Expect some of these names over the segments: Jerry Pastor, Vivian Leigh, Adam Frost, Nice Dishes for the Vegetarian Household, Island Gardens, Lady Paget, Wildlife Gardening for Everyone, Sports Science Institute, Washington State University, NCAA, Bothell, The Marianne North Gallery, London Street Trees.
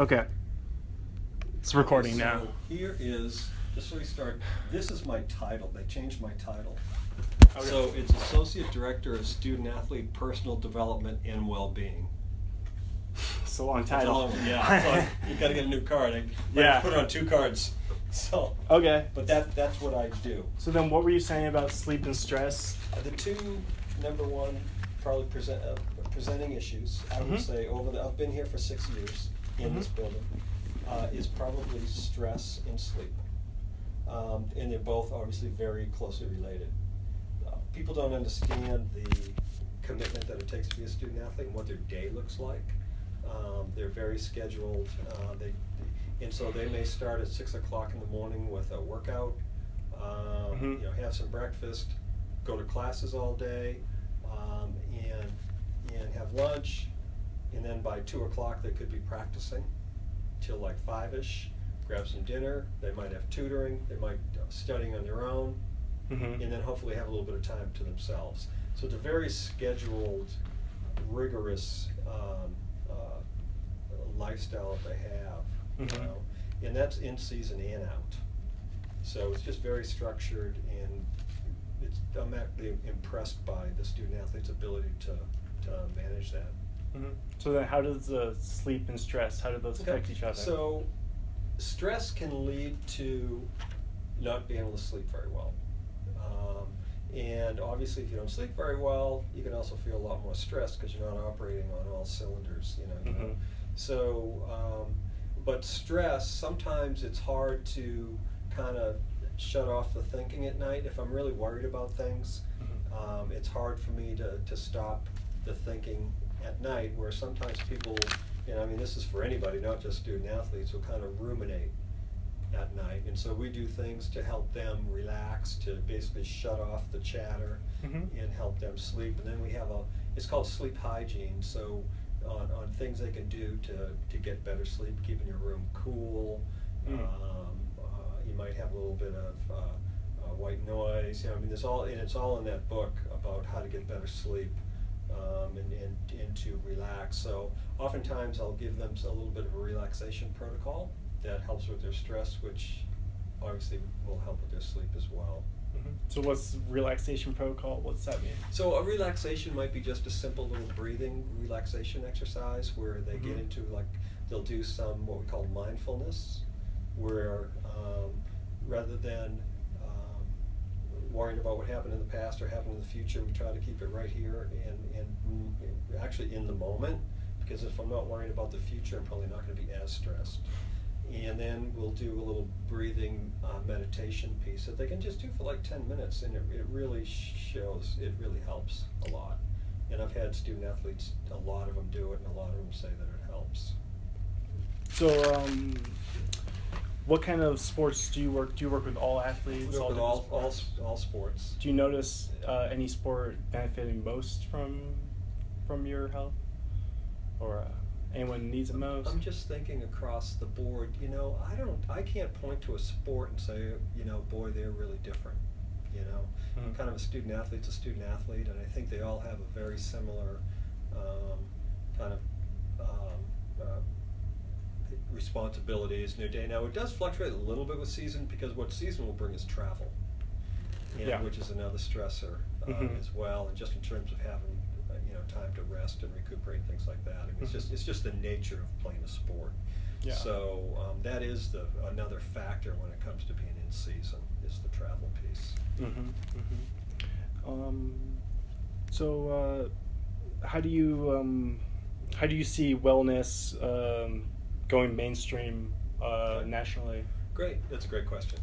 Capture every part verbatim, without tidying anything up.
Okay. It's recording so now. Here is, just so we start, this is my title. They changed my title. Okay. So it's Associate Director of Student Athlete Personal Development and Well-Being. It's a long title. It's a long, yeah. So you got to get a new card. I, yeah. I put it on two cards. So. Okay. But that that's what I do. So then, what were you saying about sleep and stress? Uh, the two number one probably present uh, presenting issues. I mm-hmm. would say over the I've been here for six years in mm-hmm. this building uh, is probably stress and sleep, um, and they're both obviously very closely related. Uh, people don't understand the commitment that it takes to be a student athlete and what their day looks like. Um, they're very scheduled, uh, they, and so they may start at six o'clock in the morning with a workout, um, mm-hmm. you know, have some breakfast, go to classes all day, um, and and have lunch, and then by two o'clock they could be practicing till like five-ish, grab some dinner. They might have tutoring, they might uh, studying on their own, mm-hmm. and then hopefully have a little bit of time to themselves. So it's a very scheduled, rigorous um, lifestyle that they have, mm-hmm. you know, and that's in season and out. So it's just very structured, and it's, I'm actually impressed by the student athlete's ability to, to manage that. Mm-hmm. So then, how does the sleep and stress? How do those okay. affect each other? So stress can lead to not being able to sleep very well, um, and obviously, if you don't sleep very well, you can also feel a lot more stressed because you're not operating on all cylinders. You know. You mm-hmm. know. So, um, but stress, sometimes it's hard to kind of shut off the thinking at night. If I'm really worried about things, mm-hmm. um, it's hard for me to, to stop the thinking at night, where sometimes people, and I mean this is for anybody, not just student athletes, will kind of ruminate at night. And so we do things to help them relax, to basically shut off the chatter mm-hmm. and help them sleep. And then we have a, it's called sleep hygiene. So. On, on things they can do to, to get better sleep, keeping your room cool. Mm. Um, uh, you might have a little bit of uh, uh, white noise. You know, I mean, there's all and it's all in that book about how to get better sleep um, and, and and to relax. So oftentimes I'll give them a little bit of a relaxation protocol that helps with their stress, which obviously will help with their sleep as well. Mm-hmm. So what's relaxation protocol? What's that mean? So a relaxation might be just a simple little breathing relaxation exercise where they mm-hmm. get into like, they'll do some what we call mindfulness, where um, rather than um, worrying about what happened in the past or happened in the future, we try to keep it right here and, and actually in the moment, because if I'm not worrying about the future, I'm probably not going to be as stressed. And then we'll do a little breathing uh, meditation piece that they can just do for like ten minutes, and it, it really shows, it really helps a lot. And I've had student athletes, a lot of them do it, and a lot of them say that it helps. So um, what kind of sports do you work, do you work with all athletes? We work all with all, all, all sports. Do you notice uh, any sport benefiting most from, from your help? Or... Uh, Anyone needs it most? I'm just thinking across the board, you know, I don't, I can't point to a sport and say, you know, boy, they're really different, you know. Mm-hmm. Kind of a student athlete's a student athlete, and I think they all have a very similar um, kind of um, uh, responsibilities in their day. Now, it does fluctuate a little bit with season, because what season will bring is travel, you know, yeah. which is another stressor uh, mm-hmm. as well, and just in terms of having time to rest and recuperate, things like that. I mean, it's just it's just the nature of playing a sport. Yeah. So um, that is the another factor when it comes to being in season is the travel piece. Mm-hmm. Mm-hmm. Um, so uh, how do you um, how do you see wellness um, going mainstream uh, nationally? Great, that's a great question.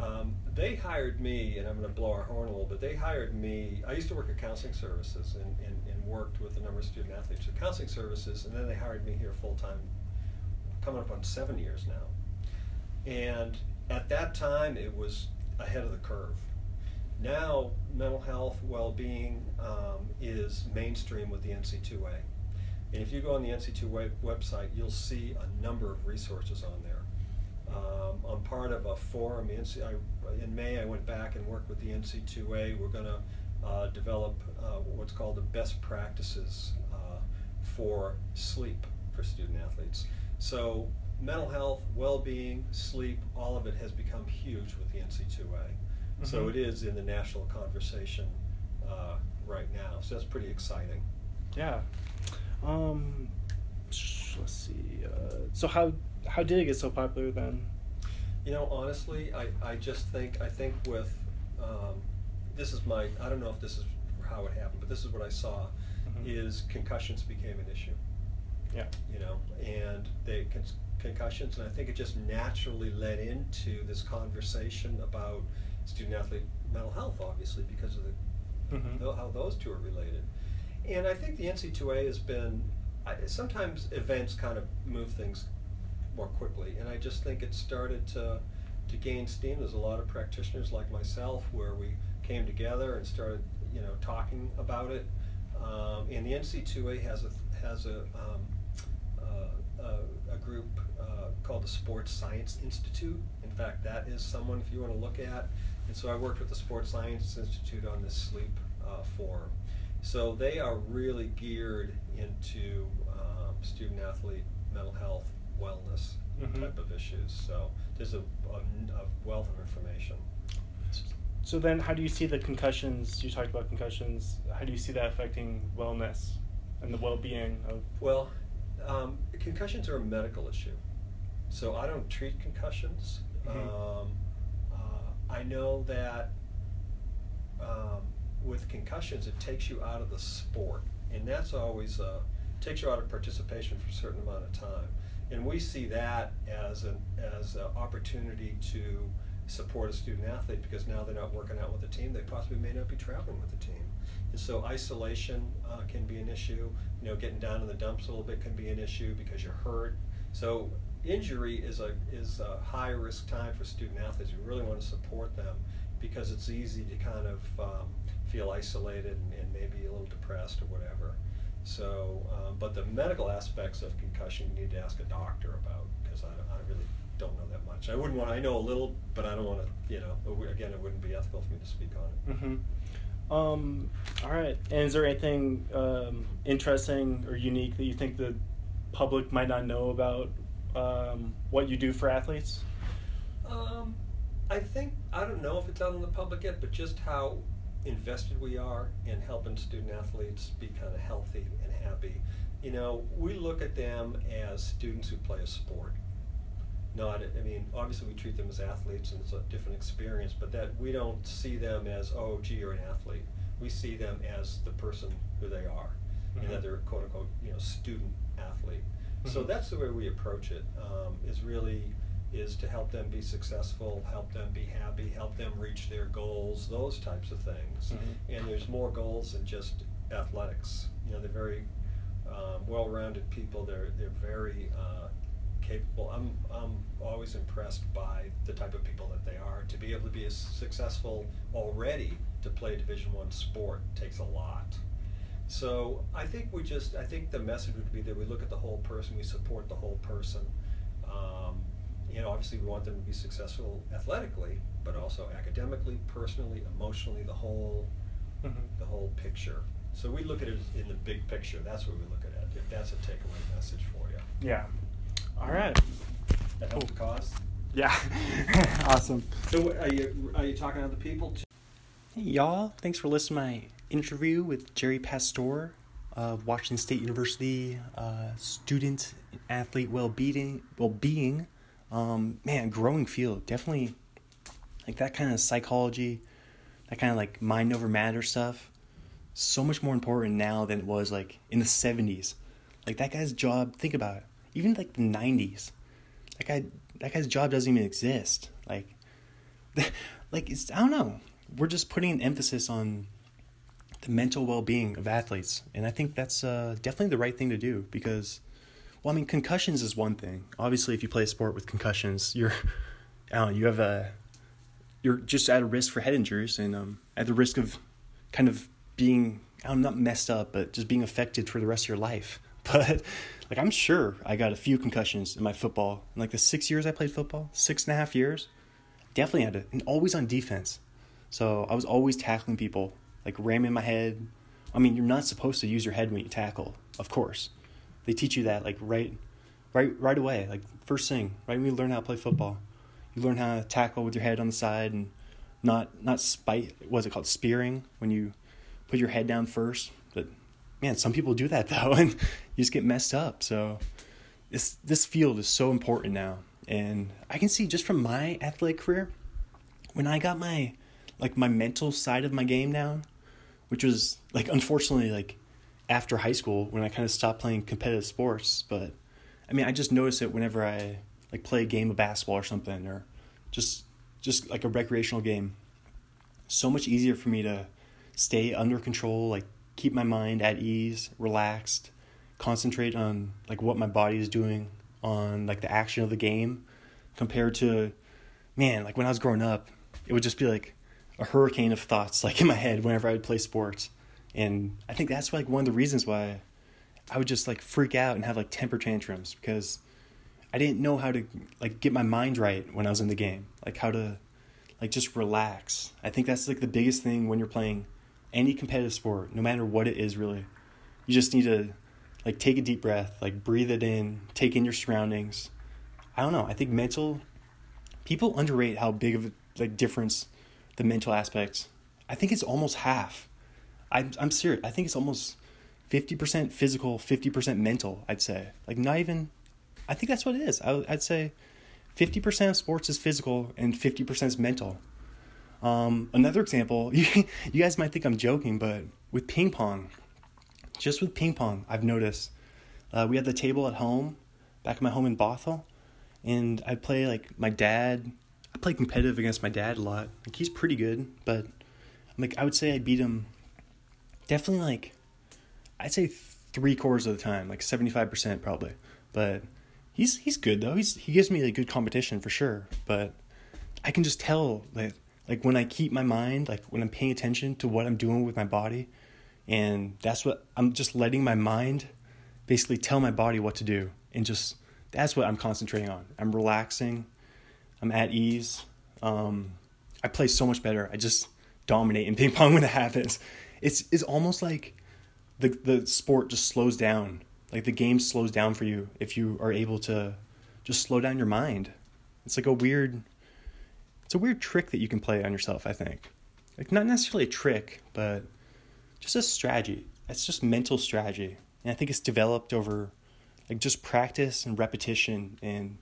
Um, they hired me, and I'm going to blow our horn a little bit, they hired me, I used to work at counseling services and, and, and worked with a number of student athletes at counseling services, and then they hired me here full-time, coming up on seven years now. And at that time, it was ahead of the curve. Now, mental health, well-being um, is mainstream with the N C A A. And if you go on the N C A A website, you'll see a number of resources on there. Um, I'm part of a forum. In May, I went back and worked with the N C A A. We're going to uh, develop uh, what's called the best practices uh, for sleep for student athletes. So mental health, well-being, sleep, all of it has become huge with the N C A A. Mm-hmm. So it is in the national conversation uh, right now. So that's pretty exciting. Yeah. Um, let's see. Uh, so how how did it get so popular then? You know, honestly, I, I just think I think with um, this is my I don't know if this is how it happened, but this is what I saw. Mm-hmm. Is concussions became an issue. Yeah. You know, and they con- concussions, and I think it just naturally led into this conversation about student-athlete mental health, obviously, because of the, mm-hmm. the, how those two are related. And I think the N C A A has been, I, sometimes events kind of move things more quickly, and I just think it started to, to gain steam. There's a lot of practitioners like myself where we came together and started, you know, talking about it. Um, and the N C A A has a has a um, uh, a, a group uh, called the Sports Science Institute. In fact, that is someone if you want to look at. And so I worked with the Sports Science Institute on this sleep uh, forum. So they are really geared into um, student athlete mental health, wellness, mm-hmm. type of issues. So there's a, a, a wealth of information. So then how do you see the concussions, you talked about concussions, how do you see that affecting wellness and the well-being of? Well, um, concussions are a medical issue. So I don't treat concussions. Mm-hmm. Um, uh, I know that um, with concussions it takes you out of the sport, and that's always, uh, takes you out of participation for a certain amount of time. And we see that as an as an opportunity to support a student athlete, because now they're not working out with the team, they possibly may not be traveling with the team. And so isolation uh, can be an issue, you know, getting down in the dumps a little bit can be an issue because you're hurt. So injury is a is a high risk time for student athletes. We really want to support them because it's easy to kind of um, feel isolated and, and maybe a little depressed or whatever. So, um, but the medical aspects of concussion you need to ask a doctor about, because I, I really don't know that much. I wouldn't want to, I know a little, but I don't want to, you know, again, it wouldn't be ethical for me to speak on it. Mm-hmm. Um, all right. And is there anything um, interesting or unique that you think the public might not know about um, what you do for athletes? Um, I think, I don't know if it's out in the public yet, but just how invested we are in helping student athletes be kind of healthy and happy. You know, we look at them as students who play a sport. Not, I mean, obviously we treat them as athletes and it's a different experience, but that we don't see them as, oh, gee, you're an athlete. We see them as the person who they are, mm-hmm. and that they're quote unquote, you know, student athlete. Mm-hmm. So that's the way we approach it, um, is really is to help them be successful, help them be happy, help them reach their goals, those types of things. Mm-hmm. And there's more goals than just athletics. You know, they're very um, well-rounded people. They're they're very uh, capable. I'm I'm always impressed by the type of people that they are. To be able to be as successful already to play a Division I sport takes a lot. So I think we just I think the message would be that we look at the whole person, we support the whole person. Um, You know, obviously we want them to be successful athletically, but also academically, personally, emotionally, the whole mm-hmm. the whole picture. So we look at it in the big picture. That's what we look at it, if that's a takeaway message for you. Yeah. All right. That helps the cause? Yeah. Awesome. So are you, are you talking to other people too? Hey, y'all. Thanks for listening to my interview with Jerry Pastor of Washington State University, uh, student athlete well-being, well-being. Um, man, growing field, definitely like that kind of psychology, that kind of like mind over matter stuff, so much more important now than it was like in the seventies. Like that guy's job, think about it, even like the nineties, that guy, that guy's job doesn't even exist. Like, like it's, I don't know. We're just putting an emphasis on the mental well-being of athletes. And I think that's, uh, definitely the right thing to do because, well, I mean, concussions is one thing. Obviously, if you play a sport with concussions, you're, I don't know, you have a, you're just at a risk for head injuries and um, at the risk of kind of being, I don't know, not messed up, but just being affected for the rest of your life. But, like, I'm sure I got a few concussions in my football. In, like, the six years I played football, six and a half years, definitely had it, and always on defense. So I was always tackling people, like ramming my head. I mean, you're not supposed to use your head when you tackle, of course. They teach you that, like, right right right away, like first thing, right when you learn how to play football. You learn how to tackle with your head on the side and not not spite, what's it called, spearing, when you put your head down first. But man, some people do that though, and you just get messed up. So this this field is so important now, and I can see just from my athletic career, when I got my like my mental side of my game down, which was like unfortunately like after high school when I kind of stopped playing competitive sports. But I mean, I just notice it whenever I like play a game of basketball or something, or just just like a recreational game. So much easier for me to stay under control, like keep my mind at ease, relaxed, concentrate on like what my body is doing, on like the action of the game, compared to, man, like when I was growing up, it would just be like a hurricane of thoughts like in my head whenever I would play sports. And I think that's like one of the reasons why I would just like freak out and have like temper tantrums, because I didn't know how to like get my mind right when I was in the game, like how to like just relax. I think that's like the biggest thing when you're playing any competitive sport, no matter what it is really. You just need to like take a deep breath, like breathe it in, take in your surroundings. I don't know. I think mental, people underrate how big of a like difference the mental aspect. I think it's almost half. I'm I'm serious. I think it's almost fifty percent physical, fifty percent mental, I'd say. Like not even I think that's what it is. I, I'd say fifty percent of sports is physical and fifty percent is mental. Um, another example, you, you guys might think I'm joking, but with ping pong, just with ping pong, I've noticed uh, we had the table at home, back at my home in Bothell, and I play like my dad. I play competitive against my dad a lot. Like he's pretty good, but like I would say I beat him definitely like I'd say three quarters of the time, like seventy-five percent probably, but. He's he's good though. He's he gives me like good competition for sure. But I can just tell that like when I keep my mind, like when I'm paying attention to what I'm doing with my body, and that's what I'm just letting my mind basically tell my body what to do, and just that's what I'm concentrating on. I'm relaxing, I'm at ease. Um, I play so much better. I just dominate in ping pong when it happens. It's it's almost like the the sport just slows down. Like the game slows down for you if you are able to just slow down your mind. It's like a weird, it's a weird trick that you can play on yourself, I think. Like not necessarily a trick, but just a strategy. It's just mental strategy. And I think it's developed over like just practice and repetition and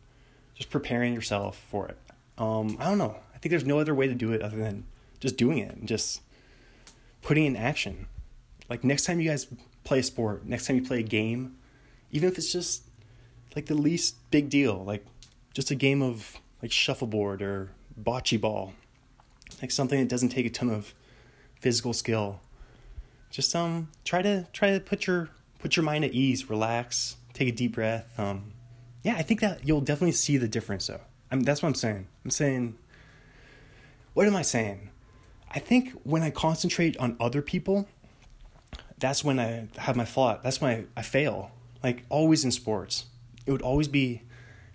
just preparing yourself for it. Um, I don't know. I think there's no other way to do it other than just doing it and just putting in action. Like next time you guys play a sport, next time you play a game, even if it's just like the least big deal, like just a game of like shuffleboard or bocce ball, like something that doesn't take a ton of physical skill, just um try to try to put your put your mind at ease, relax, take a deep breath. Um yeah, I think that you'll definitely see the difference though. I mean, that's what I'm saying. I'm saying what am I saying? I think when I concentrate on other people, that's when I have my flaw. That's when I, I fail. Like always in sports, it would always be,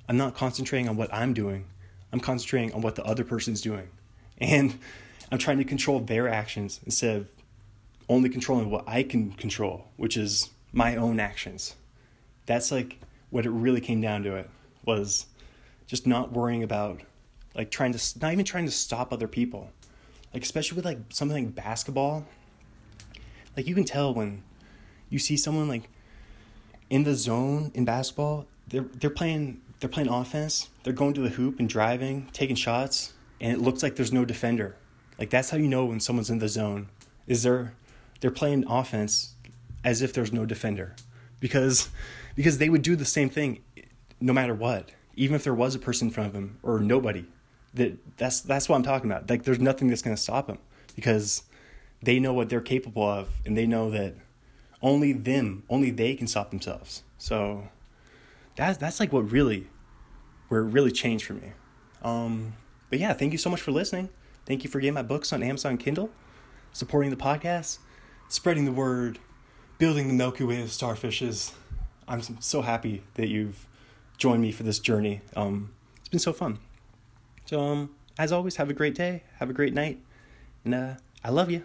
I'm not concentrating on what I'm doing. I'm concentrating on what the other person's doing. And I'm trying to control their actions instead of only controlling what I can control, which is my own actions. That's like what it really came down to, it was just not worrying about like trying to, not even trying to stop other people. Like, especially with like something like basketball, like you can tell when you see someone like in the zone in basketball, they're they're playing they're playing offense, they're going to the hoop and driving, taking shots, and it looks like there's no defender. Like that's how you know when someone's in the zone, is they're they're playing offense as if there's no defender. Because because they would do the same thing no matter what, even if there was a person in front of them or nobody. That that's that's what I'm talking about. Like there's nothing that's gonna stop them, because they know what they're capable of, and they know that only them, only they can stop themselves. So that's, that's like what really, where it really changed for me. Um, but yeah, thank you so much for listening. Thank you for getting my books on Amazon Kindle, supporting the podcast, spreading the word, building the Milky Way of starfishes. I'm so happy that you've joined me for this journey. Um, it's been so fun. So um, as always, have a great day, have a great night, and uh, I love you.